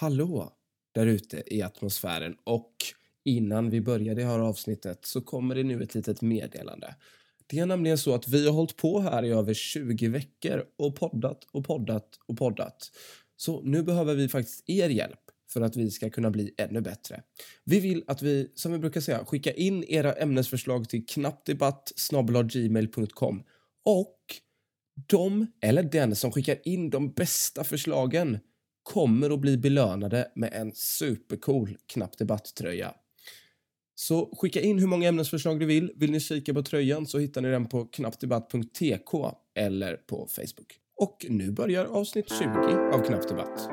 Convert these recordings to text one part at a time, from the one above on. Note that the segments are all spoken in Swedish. hallå där ute i atmosfären. Och innan vi börjar det här avsnittet så kommer det nu ett litet meddelande. Det är nämligen så att vi har hållit på här i över 20 veckor och poddat. Så nu behöver vi faktiskt er hjälp för att vi ska kunna bli ännu bättre. Vi vill att vi, som vi brukar säga, skicka in era ämnesförslag till knappdebatt@gmail.com. Och de, eller den som skickar in de bästa förslagen kommer att bli belönade med en supercool knappdebatt-tröja. Så skicka in hur många ämnesförslag du vill. Vill ni kika på tröjan så hittar ni den på knappdebatt.tk eller på Facebook. Och nu börjar avsnitt 20 av Knappdebatt.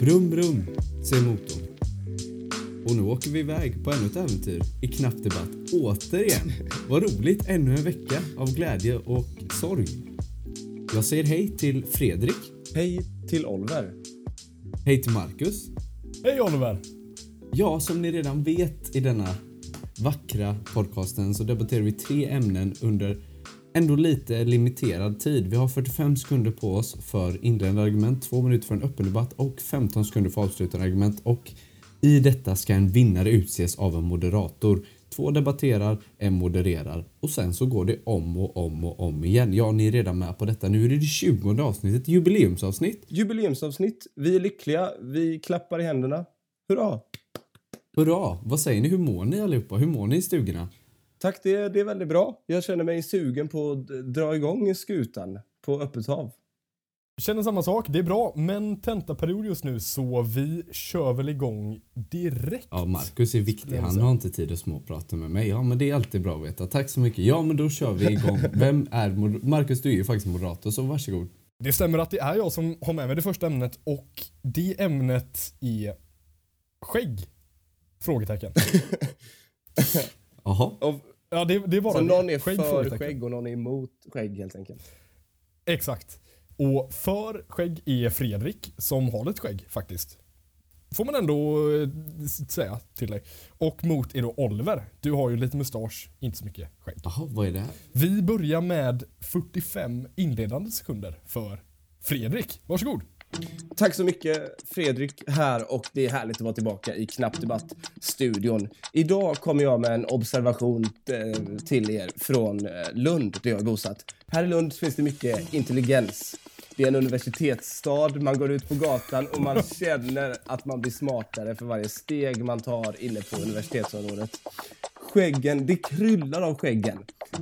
Brum brum, säger motorn. Och nu åker vi iväg på ännu ett äventyr i Knappdebatt återigen. Vad roligt, ännu en vecka av glädje och sorg. Jag säger hej till Fredrik. Hej till Oliver. Hej till Marcus. Hej Oliver. Ja, som ni redan vet i denna vackra podcasten så debatterar vi 3 ämnen under ändå lite limiterad tid. Vi har 45 sekunder på oss för inledande argument, 2 minuter för en öppen debatt och 15 sekunder för avslutande argument. Och i detta ska en vinnare utses av en moderator. 2 debatterar, 1 modererar. Och sen så går det om igen. Ja, ni är redan med på detta. Nu är det 20:e avsnittet, jubileumsavsnitt. Jubileumsavsnitt. Vi är lyckliga. Vi klappar i händerna. Hurra! Hurra! Vad säger ni? Hur mår ni allihopa? Hur mår ni i stugorna? Tack, det är väldigt bra. Jag känner mig sugen på att dra igång skutan på öppet hav. Känner samma sak, det är bra, men tentaperiod just nu så vi kör väl igång direkt. Ja, Marcus är viktig, han har inte tid att småprata med mig. Ja, men det är alltid bra att veta, tack så mycket. Ja, men då kör vi igång. Vem är Marcus, du är ju faktiskt moderator, så varsågod. Det stämmer att det är jag som har med mig det första ämnet och det ämnet är skägg? Frågetecken. Jaha. Ja, det är bara så det. Någon är för skägg och någon är emot skägg helt enkelt. Exakt. Och för skägg är Fredrik som har lite skägg faktiskt. Får man ändå säga till dig. Och mot är då Oliver. Du har ju lite mustasch, inte så mycket skägg. Jaha, vad är det här? Vi börjar med 45 inledande sekunder för Fredrik. Varsågod. Tack så mycket Fredrik här och det är härligt att vara tillbaka i Knappdebatt-studion. Idag kommer jag med en observation till er från Lund där jag är bosatt. Här i Lund finns det mycket intelligens. Det är en universitetsstad, man går ut på gatan och man känner att man blir smartare för varje steg man tar inne på universitetsområdet. Skäggen, det kryllar av skäggen.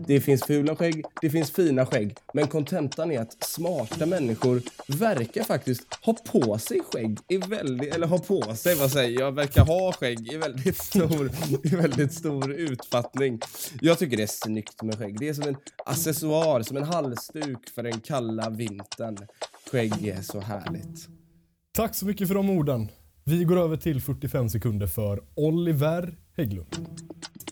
Det finns fula skägg, det finns fina skägg. Men kontentan är att smarta människor verkar faktiskt ha på sig skägg i väldigt, eller ha på sig, vad säger jag, verkar ha skägg i väldigt stor utfattning. Jag tycker det är snyggt med skägg. Det är som en accessoar, som en halsduk för den kalla vintern. Skägg är så härligt. Tack så mycket för de orden. Vi går över till 45 sekunder för Oliver Hägglund.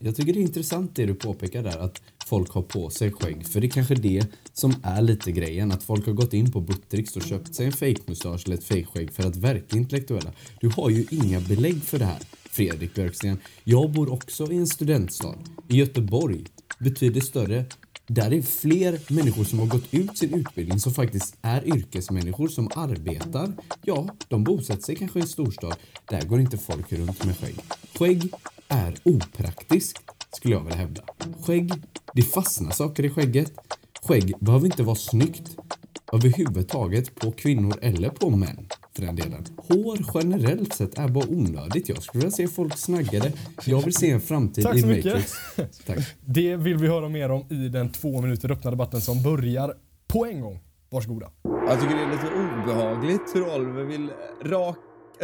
Jag tycker det är intressant det du påpekar där, att folk har på sig skägg. För det är kanske det som är lite grejen, att folk har gått in på Buttericks och köpt sig en fejkmustasch eller ett fejkskägg för att verka intellektuella. Du har ju inga belägg för det här, Fredrik Björksten. Jag bor också i en studentstad. I Göteborg betyder större. Där är fler människor som har gått ut sin utbildning som faktiskt är yrkesmänniskor som arbetar. Ja, de bosätter sig kanske i en storstad. Där går inte folk runt med skägg. Skägg är opraktiskt, skulle jag vilja hävda. Skägg, det fastnar saker i skägget. Skägg behöver inte vara snyggt överhuvudtaget på kvinnor eller på män, för den delen. Hår generellt sett är bara onödigt. Jag skulle vilja se folk snaggade. Jag vill se en framtid i Matrix. Tack. Det vill vi höra mer om i den 2 minuter öppna debatten som börjar på en gång. Varsågoda. Jag tycker det är lite obehagligt hur Oliver vill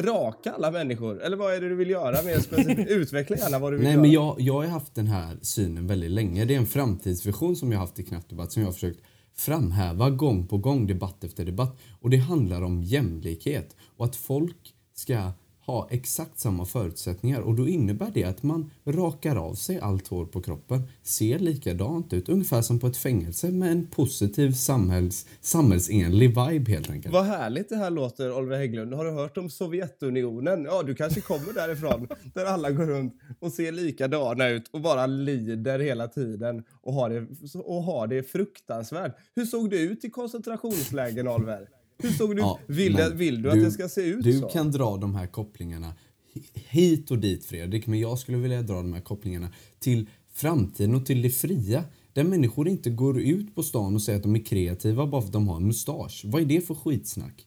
raka alla människor. Eller vad är det du vill göra med speciellt? Utveckla gärna vad du vill göra. Nej, men jag har haft den här synen väldigt länge. Det är en framtidsvision som jag har haft i Knappdebatt som jag har försökt framhäva gång på gång, debatt efter debatt, och det handlar om jämlikhet och att folk ska ha exakt samma förutsättningar, och då innebär det att man rakar av sig allt hår på kroppen, ser likadant ut, ungefär som på ett fängelse, med en positiv samhällsenlig vibe helt enkelt. Vad härligt det här låter, Oliver Hägglund. Har du hört om Sovjetunionen? Ja, du kanske kommer därifrån där alla går runt och ser likadana ut och bara lider hela tiden och har det fruktansvärt. Hur såg det ut i koncentrationslägren, Oliver? Hur såg du? Ja, vill du att det ska se ut så? Du kan dra de här kopplingarna hit och dit, Fredrik, men jag skulle vilja dra de här kopplingarna till framtiden och till det fria. Där människor inte går ut på stan och säger att de är kreativa bara för att de har en mustasch. Vad är det för skitsnack?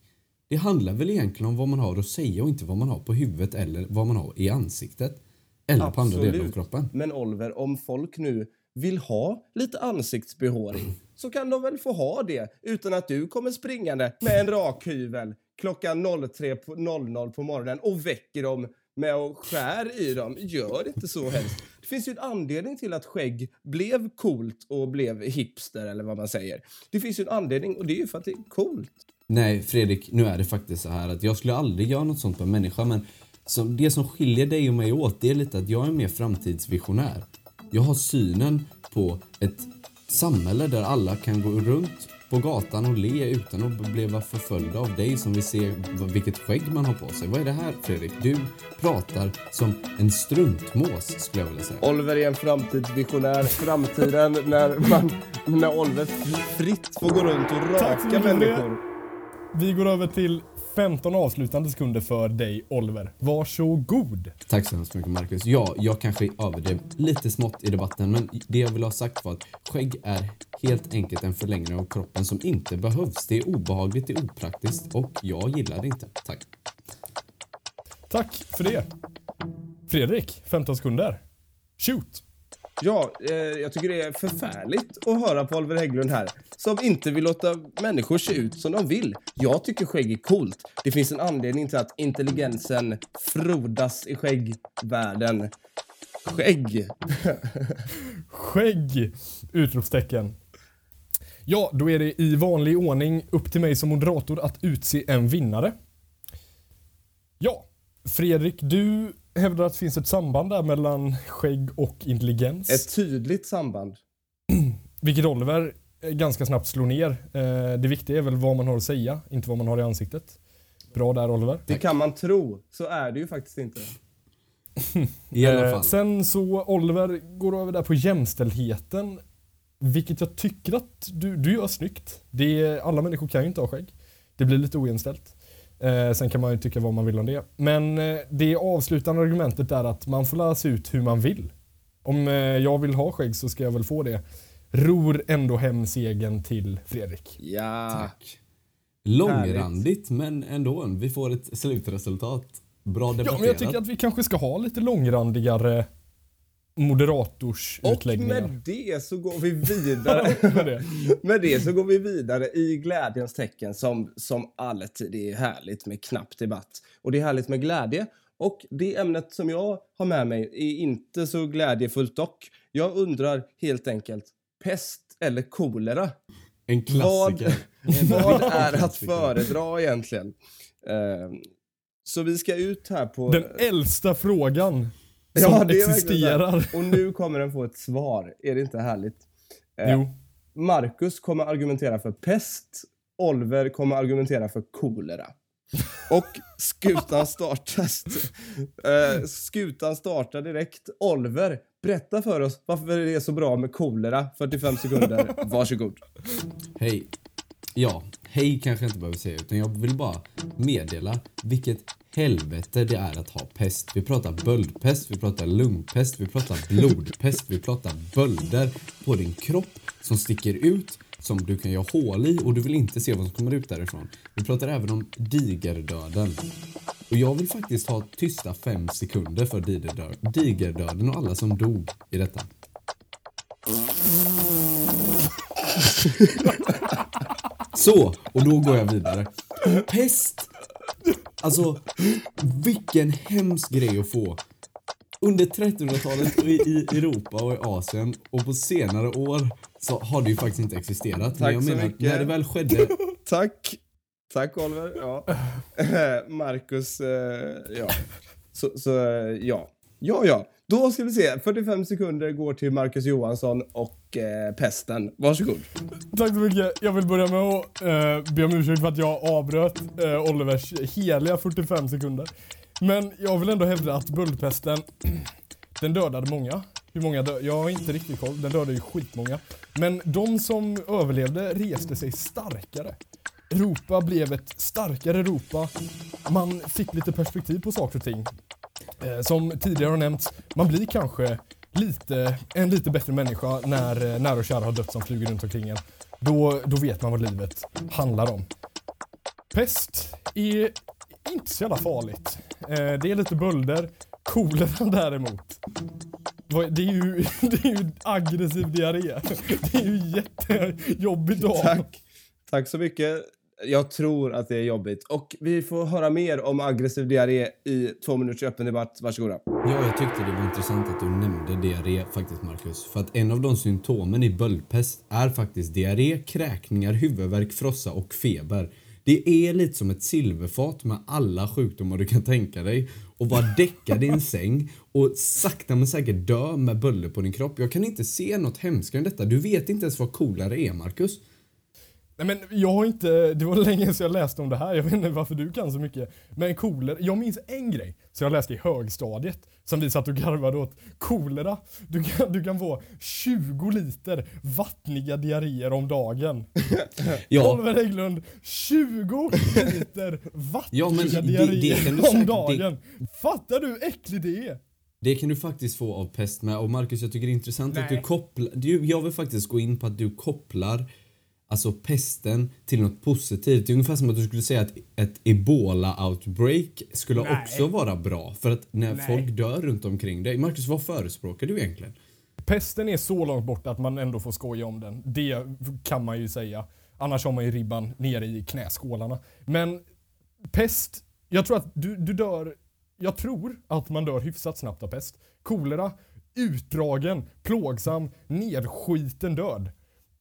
Det handlar väl egentligen om vad man har att säga och inte vad man har på huvudet eller vad man har i ansiktet. Eller absolut. På andra delar av kroppen. Men Oliver, om folk nu vill ha lite ansiktsbehåring så kan de väl få ha det utan att du kommer springande med en rakhyvel klockan 03.00 på morgonen och väcker dem med att skär i dem. Gör inte så helst. Det finns ju en anledning till att skägg blev coolt och blev hipster eller vad man säger. Det finns ju en anledning, och det är ju för att det är coolt. Nej Fredrik, nu är det faktiskt så här att jag skulle aldrig göra något sånt på en människa, men det som skiljer dig och mig åt är lite att jag är mer framtidsvisionär. Jag har synen på ett samhälle där alla kan gå runt på gatan och le utan att bli förföljda av dig som vill se vilket skägg man har på sig. Vad är det här, Fredrik? Du pratar som en struntmås, skulle jag vilja säga. Oliver är en framtidsvisionär. Framtiden när Oliver fritt får gå runt och raka människor. Vi går över till 15 avslutande sekunder för dig, Oliver. Varsågod. Tack så mycket, Marcus. Ja, jag kanske överdrev lite smått i debatten, men det jag vill ha sagt var att skägg är helt enkelt en förlängning av kroppen som inte behövs. Det är obehagligt, det är opraktiskt och jag gillar det inte. Tack. Tack för det. Fredrik, 15 sekunder. Shoot. Ja, jag tycker det är förfärligt att höra på Oliver Hägglund här, som inte vill låta människor se ut som de vill. Jag tycker skägg är coolt. Det finns en anledning till att intelligensen frodas i skäggvärlden. Skägg! Skägg! Utropstecken. Ja, då är det i vanlig ordning upp till mig som moderator att utse en vinnare. Ja, Fredrik, du hävdar att det finns ett samband där mellan skägg och intelligens. Ett tydligt samband. Vilket Oliver ganska snabbt slår ner. Det viktiga är väl vad man har att säga, inte vad man har i ansiktet. Bra där, Oliver. Det kan man tro, så är det ju faktiskt inte. I alla fall. Sen så Oliver går över där på jämställdheten. Vilket jag tycker att du gör snyggt. Alla människor kan ju inte ha skägg. Det blir lite ojämställt. Sen kan man ju tycka vad man vill om det. Men det avslutande argumentet är att man får lära sig ut hur man vill. Om jag vill ha skägg så ska jag väl få det. Ror ändå hem segern till Fredrik. Ja. Tack. Långrandigt, men ändå. Vi får ett slutresultat. Bra debatterat. Ja, men jag tycker att vi kanske ska ha lite långrandigare moderators utläggningar. Och med det så går vi vidare. Med det så går vi vidare i glädjens tecken, som alltid. Det är härligt med knapp debatt. Och det är härligt med glädje. Och det ämnet som jag har med mig är inte så glädjefullt dock. Jag undrar helt enkelt, pest eller kolera? En klassiker. Vad är att föredra egentligen? Så vi ska ut här på den äldsta frågan. Ja, det existerar. Och nu kommer den få ett svar. Är det inte härligt? Jo. Marcus kommer argumentera för pest. Oliver kommer argumentera för kolera. Och skutan startas. Skutan startar direkt. Oliver, berätta för oss varför det är så bra med kolera. 45 sekunder. Varsågod. Hej. Ja, hej kanske inte behöver säga, utan jag vill bara meddela vilket helvete det är att ha pest. Vi pratar böldpest, vi pratar lungpest, vi pratar blodpest, vi pratar bölder på din kropp som sticker ut, som du kan göra hål i och du vill inte se vad som kommer ut därifrån. Vi pratar även om digerdöden. Och jag vill faktiskt ha tysta 5 sekunder för digerdöden och alla som dog i detta. Så, och då går jag vidare. Pest. Alltså, vilken hemsk grej att få. Under 1300-talet i Europa och i Asien och på senare år så har det ju faktiskt inte existerat. Tack, men jag menar, när det väl skedde. Tack. Tack Oliver, ja. Marcus, ja. Så ja. Ja. Då ska vi se. 45 sekunder går till Marcus Johansson och pesten. Varsågod. Tack så mycket. Jag vill börja med att be om ursäkt för att jag avbröt Olivers heliga 45 sekunder. Men jag vill ändå hävda att bullpesten, den dödade många. Hur många dödade? Jag har inte riktigt koll. Den dödade ju skitmånga. Men de som överlevde reste sig starkare. Europa blev ett starkare Europa. Man fick lite perspektiv på saker och ting. Som tidigare har nämnts, man blir kanske en lite bättre människa när nära och kära har dött som flyger runt omkring en. Då vet man vad livet handlar om. Pest är inte så jävla farligt. Det är lite bölder. Koleran däremot. Det är ju aggressiv diarré. Det är ju jättejobbigt av. Tack så mycket. Jag tror att det är jobbigt. Och vi får höra mer om aggressiv diarré i 2 minuters öppen debatt. Varsågoda. Ja, jag tyckte det var intressant att du nämnde diarré faktiskt, Marcus. För att en av de symptomen i böldpest är faktiskt diarré, kräkningar, huvudvärk, frossa och feber. Det är lite som ett silverfat med alla sjukdomar du kan tänka dig. Och bara däcka din säng och sakta men säkert dö med bölder på din kropp. Jag kan inte se något hemskare än detta. Du vet inte ens vad coolare är, Marcus. Nej, men jag har inte... Det var länge sedan jag läste om det här. Jag vet inte varför du kan så mycket. Men kolera... Jag minns en grej som jag läste i högstadiet som visade att du garvade åt kolera. Du kan få 20 liter vattniga diarréer om dagen. Ja. Oliver Hägglund, 20 liter vattniga diarréer om dagen. Fattar du hur äcklig det är? Det kan du faktiskt få av pest med. Och Marcus, jag tycker det är intressant att du kopplar... Jag vill faktiskt gå in på att du kopplar... Alltså pesten till något positivt. Det är ungefär som att du skulle säga att ett Ebola-outbreak skulle också vara bra. För att när folk dör runt omkring dig. Marcus, vad förespråkar du egentligen? Pesten är så långt borta att man ändå får skoja om den. Det kan man ju säga. Annars har man ju ribban nere i knäskålarna. Men pest, jag tror att du dör... Jag tror att man dör hyfsat snabbt av pest. Kolera, utdragen, plågsam, nedskiten död.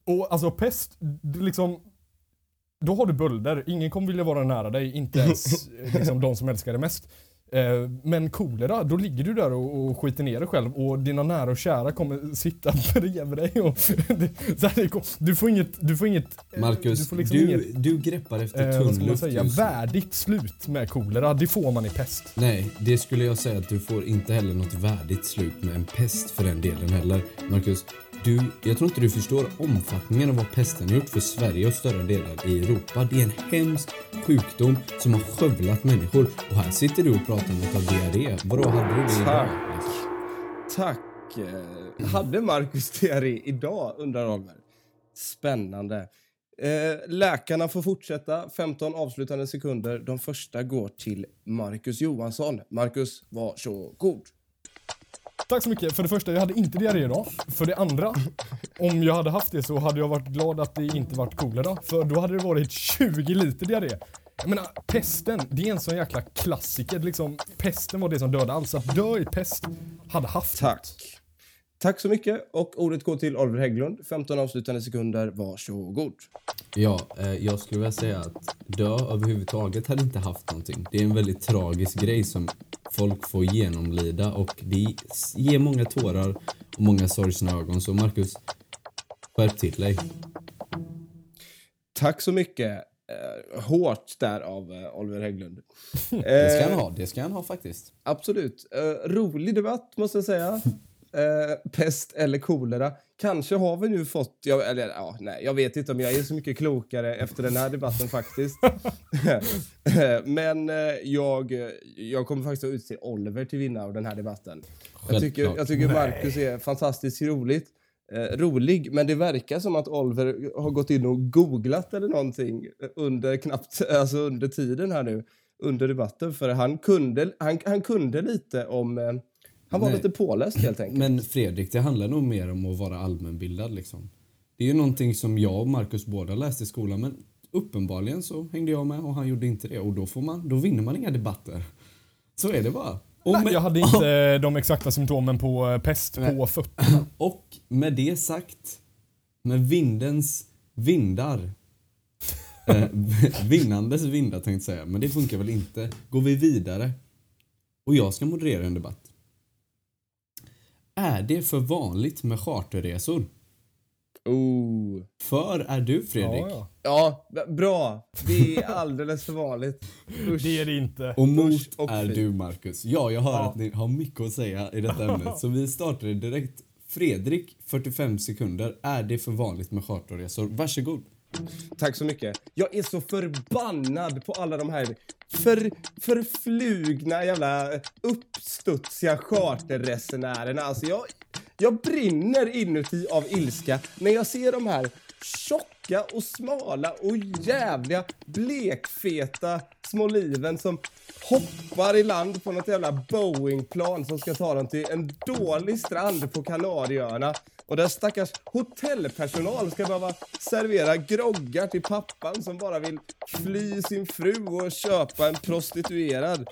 Och alltså pest, liksom, då har du bölder. Ingen kommer vilja vara nära dig, inte ens liksom, de som älskar det mest. Men kolera, då ligger du där och skiter ner dig själv. Och dina nära och kära kommer sitta bredvid dig. Och du får inget... Marcus, du får liksom du greppar efter tunnluft. Värdigt slut med kolera, det får man i pest. Nej, det skulle jag säga att du får inte heller något värdigt slut med en pest för den delen heller, Marcus. Jag tror inte du förstår omfattningen av vad pesten har gjort för Sverige och större delar i Europa. Det är en hemsk sjukdom som har skövlat människor. Och här sitter du och pratar om att diarré. Vadå, hade du det idag? Tack. Hade Marcus diarré idag, undrar Oliver. Spännande. Läkarna får fortsätta. 15 avslutande sekunder. De första går till Marcus Johansson. Marcus, varsågod. Tack så mycket. För det första, jag hade inte diarré idag. För det andra, om jag hade haft det så hade jag varit glad att det inte varit kolera. För då hade det varit 20 liter diarré. Jag menar, pesten, det är en sån jäkla klassiker. Liksom, pesten var det som dödade alls. Att dö i pest hade haft. Tack så mycket. Och ordet går till Oliver Hägglund. 15 avslutande sekunder. Varsågod. Ja, jag skulle vilja säga att dö överhuvudtaget hade inte haft någonting. Det är en väldigt tragisk grej som folk får genomlida. Och det ger många tårar och många sorgsna ögon. Så Marcus, skärp till dig. Tack så mycket. Hårt där av Oliver Hägglund. Det ska han ha faktiskt. Absolut. Rolig debatt måste jag säga. Pest eller kolera. Kanske har vi nu fått... jag vet inte om jag är så mycket klokare efter den här debatten faktiskt. Men jag kommer faktiskt att utse Oliver till vinnare av den här debatten. Jag tycker Marcus är fantastiskt rolig, men det verkar som att Oliver har gått in och googlat eller någonting under tiden här nu, under debatten, för han kunde lite om... Han var lite påläst helt enkelt. Men Fredrik, det handlar nog mer om att vara allmänbildad liksom. Det är ju någonting som jag och Marcus båda läste i skolan, men uppenbarligen så hängde jag med och han gjorde inte det. Och då vinner man inga debatter. Så är det bara. Jag hade inte de exakta symptomen på pest på fötterna. Och med det sagt, med vindens vindar Vinnandes vinda tänkte säga, men det funkar väl inte. Går vi vidare och jag ska moderera en debatt. Är det för vanligt med charterresor? Oh. För är du, Fredrik? Ja, bra. Det är alldeles för vanligt. Usch. Det är det inte. Och mot och är du, Marcus. Ja, jag hör att ni har mycket att säga i detta ämnet. Så vi startar direkt. Fredrik, 45 sekunder. Är det för vanligt med charterresor? Varsågod. Tack så mycket. Jag är så förbannad på alla de här förflugna jävla uppstudsiga charterresenärerna. Alltså jag brinner inuti av ilska när jag ser de här tjocka och smala och jävliga blekfeta små liven som hoppar i land på något jävla Boeing-plan som ska ta dem till en dålig strand på Kanarieöarna. Och där stackars hotellpersonal ska behöva servera groggar till pappan som bara vill fly sin fru och köpa en prostituerad.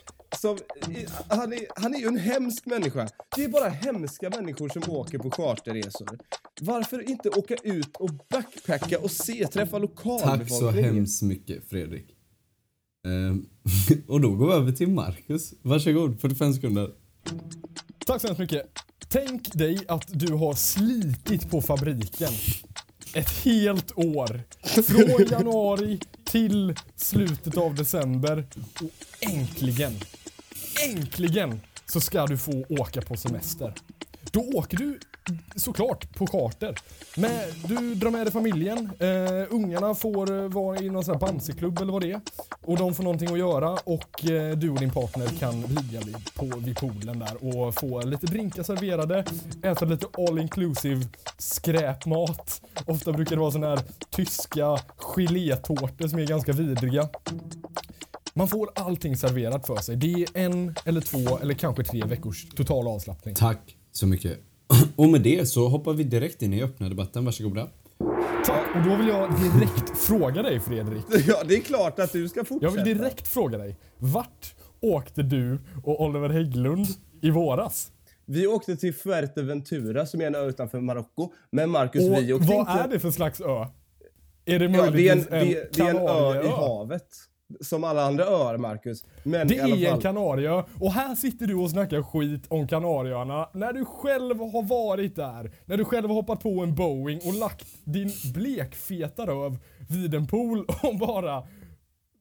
Han är ju en hemsk människa. Det är bara hemska människor som åker på charterresor. Varför inte åka ut och backpacka och träffa lokalbefolkningen? Tack så hemskt mycket, Fredrik. Och då går vi över till Marcus. Varsågod, 45 sekunder. Tack så hemskt mycket. Tänk dig att du har slitit på fabriken ett helt år. Från januari till slutet av december. Och äntligen så ska du få åka på semester. Då åker du såklart på charter. Men du drar med dig familjen. Ungarna får vara i någon sån här bamseklubb eller vad det är. Och de får någonting att göra. Och du och din partner kan ligga vid poolen där. Och få lite drinkar serverade. Äta lite all-inclusive skräpmat. Ofta brukar det vara såna här tyska gelétårtor som är ganska vidriga. Man får allting serverat för sig. Det är 1 eller 2 eller kanske 3 veckors total avslappning. Tack så mycket. Och med det så hoppar vi direkt in i öppna debatten. Varsågoda. Tack, och då vill jag direkt fråga dig, Fredrik. Ja, det är klart att du ska fortsätta. Jag vill direkt fråga dig. Vart åkte du och Oliver Hägglund i våras? Vi åkte till Fuerteventura som är en ö utanför Marocko. Men Marcus, och vi åkte inte... Vad är det för slags ö? Är det möjligtvis en ö i havet? Som alla andra öar, Marcus. Men det är en Kanarieö. Och här sitter du och snackar skit om Kanarieöarna när du själv har varit där. När du själv har hoppat på en Boeing och lagt din blekfeta röv vid en pool och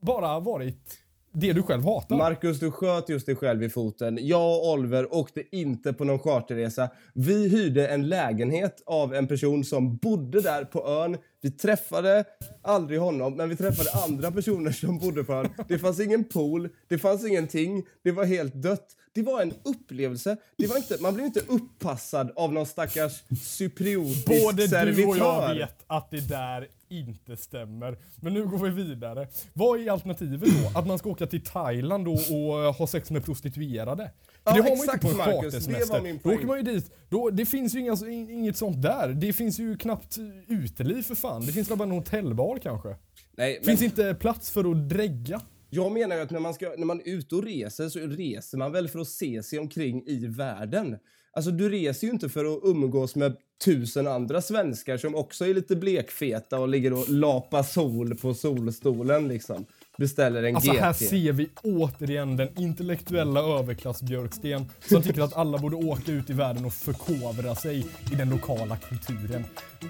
bara varit det du själv hatar. Marcus, du sköt just dig själv i foten. Jag och Oliver åkte inte på någon charterresa. Vi hyrde en lägenhet av en person som bodde där på ön. Vi träffade aldrig honom, men vi träffade andra personer som bodde på ön. Det fanns ingen pool, det fanns ingenting, det var helt dött. Det var en upplevelse. Det var inte, man blev inte upppassad av någon stackars cypriotisk servitör. Både du och jag vet att det där inte stämmer. Men nu går vi vidare. Vad är alternativet då? Att man ska åka till Thailand och ha sex med prostituerade? Ja, det har man ju inte på en chartersemester. Då åker man ju dit. Då, det finns ju inget sånt där. Det finns ju knappt uteliv för fan. Det finns bara en hotellbar kanske. Nej, men... Finns inte plats för att drägga? Jag menar ju att när man är ute och reser så reser man väl för att se sig omkring i världen. Alltså du reser ju inte för att umgås med 1000 andra svenskar som också är lite blekfeta och ligger och lapar sol på solstolen liksom. Beställer en GT. Här ser vi återigen den intellektuella överklass Björksten som tycker att alla borde åka ut i världen och förkovra sig i den lokala kulturen.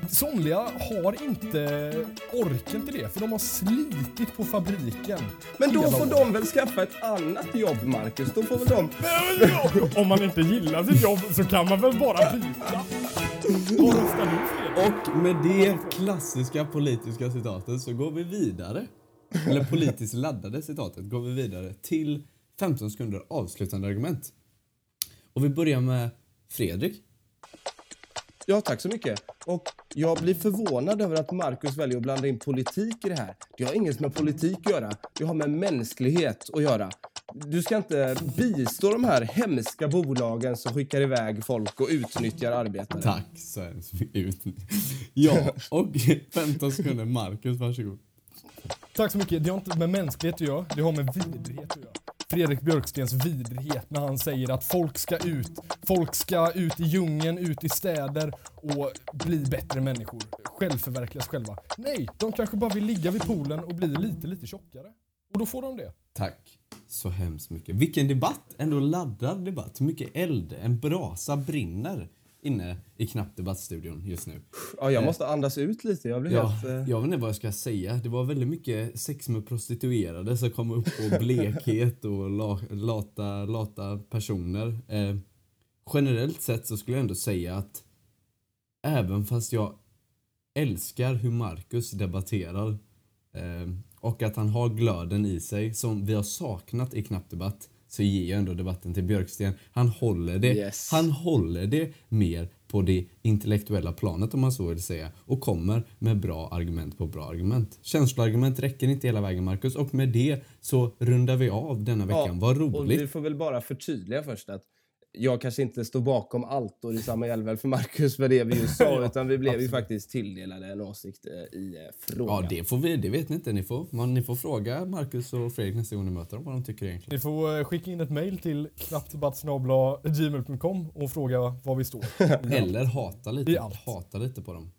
Somliga har inte orken till det, för de har slitit på fabriken. Men då får de väl skaffa ett annat jobb, Marcus. Då får väl de... Om man inte gillar sitt jobb så kan man väl bara byta. Och med det klassiska politiska citatet så går vi vidare. Eller politiskt laddade citatet går vi vidare till 15 sekunder avslutande argument. Och vi börjar med Fredrik. Ja, tack så mycket. Och jag blir förvånad över att Marcus väljer att blanda in politik i det här. Det har inget med politik att göra. Det har med mänsklighet att göra. Du ska inte bistå de här hemska bolagen som skickar iväg folk och utnyttjar arbetare. Tack så hemskt mycket. Ja, och 15 sekunder. Marcus, varsågod. Tack så mycket. Det har inte med mänsklighet att göra. Det har med vidrighet att göra. Fredrik Björkstens vidrighet när han säger att folk ska ut i djungeln, ut i städer och bli bättre människor, självförverkligas själva. Nej, de kanske bara vill ligga vid poolen och bli lite tjockare. Och då får de det. Tack så hemskt mycket. Vilken debatt, ändå laddad debatt. Mycket eld, en brasa brinner inne i Knappdebattstudion just nu. Ja, jag måste andas ut lite. Jag blir jag vet inte vad jag ska säga. Det var väldigt mycket sex med prostituerade som kom upp på blekhet och lata personer. Generellt sett så skulle jag ändå säga att även fast jag älskar hur Marcus debatterar och att han har glöden i sig som vi har saknat i Knappdebatt, så ger jag ändå debatten till Björksten. Han håller det. Yes. Han håller det mer på det intellektuella planet, om man så vill säga. Och kommer med bra argument på bra argument. Känsloargument räcker inte hela vägen, Marcus. Och med det så rundar vi av denna veckan. Vad roligt. Och vi får väl bara förtydliga först att jag kanske inte står bakom allt och i samma elväl för Marcus för det vi just sa. Utan vi blev ju faktiskt tilldelade en åsikt i frågan. Ja, det vet ni inte. Ni får fråga Marcus och Fredrik nästa gång ni möter dem vad de tycker egentligen. Ni får skicka in ett mejl till knappdebatt@gmail.com och fråga vad vi står. Eller hata lite på dem.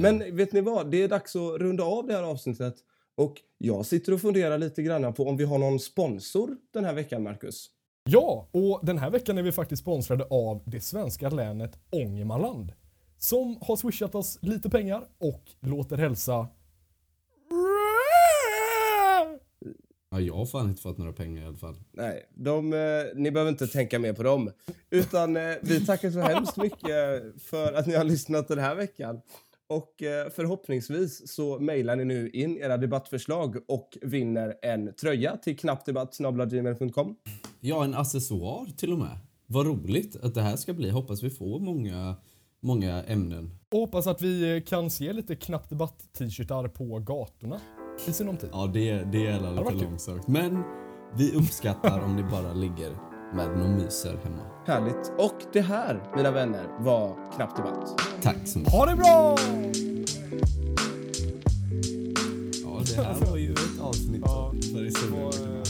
Men vet ni vad? Det är dags att runda av det här avsnittet. Och jag sitter och funderar lite grann på om vi har någon sponsor den här veckan, Marcus. Ja, och den här veckan är vi faktiskt sponsrade av det svenska länet Ångermanland, som har swishat oss lite pengar och låter hälsa. Ja, jag har fan inte fått några pengar i alla fall. Nej, ni behöver inte tänka mer på dem. Utan vi tackar så hemskt mycket för att ni har lyssnat den här veckan. Och förhoppningsvis så mejlar ni nu in era debattförslag och vinner en tröja till knappdebatt@gmail.com. Ja, en accessoar till och med. Vad roligt att det här ska bli. Hoppas vi får många ämnen. Och hoppas att vi kan se lite knappdebatt-t-shirtar på gatorna i sinom tid. Ja, det är lite långsökt. Men vi uppskattar om ni bara ligger med någon myser hemma. Härligt. Och det här, mina vänner, var Knappdebatt. Tack så mycket. Ha det bra! Ja, det här var ju ett avsnitt för i sommar.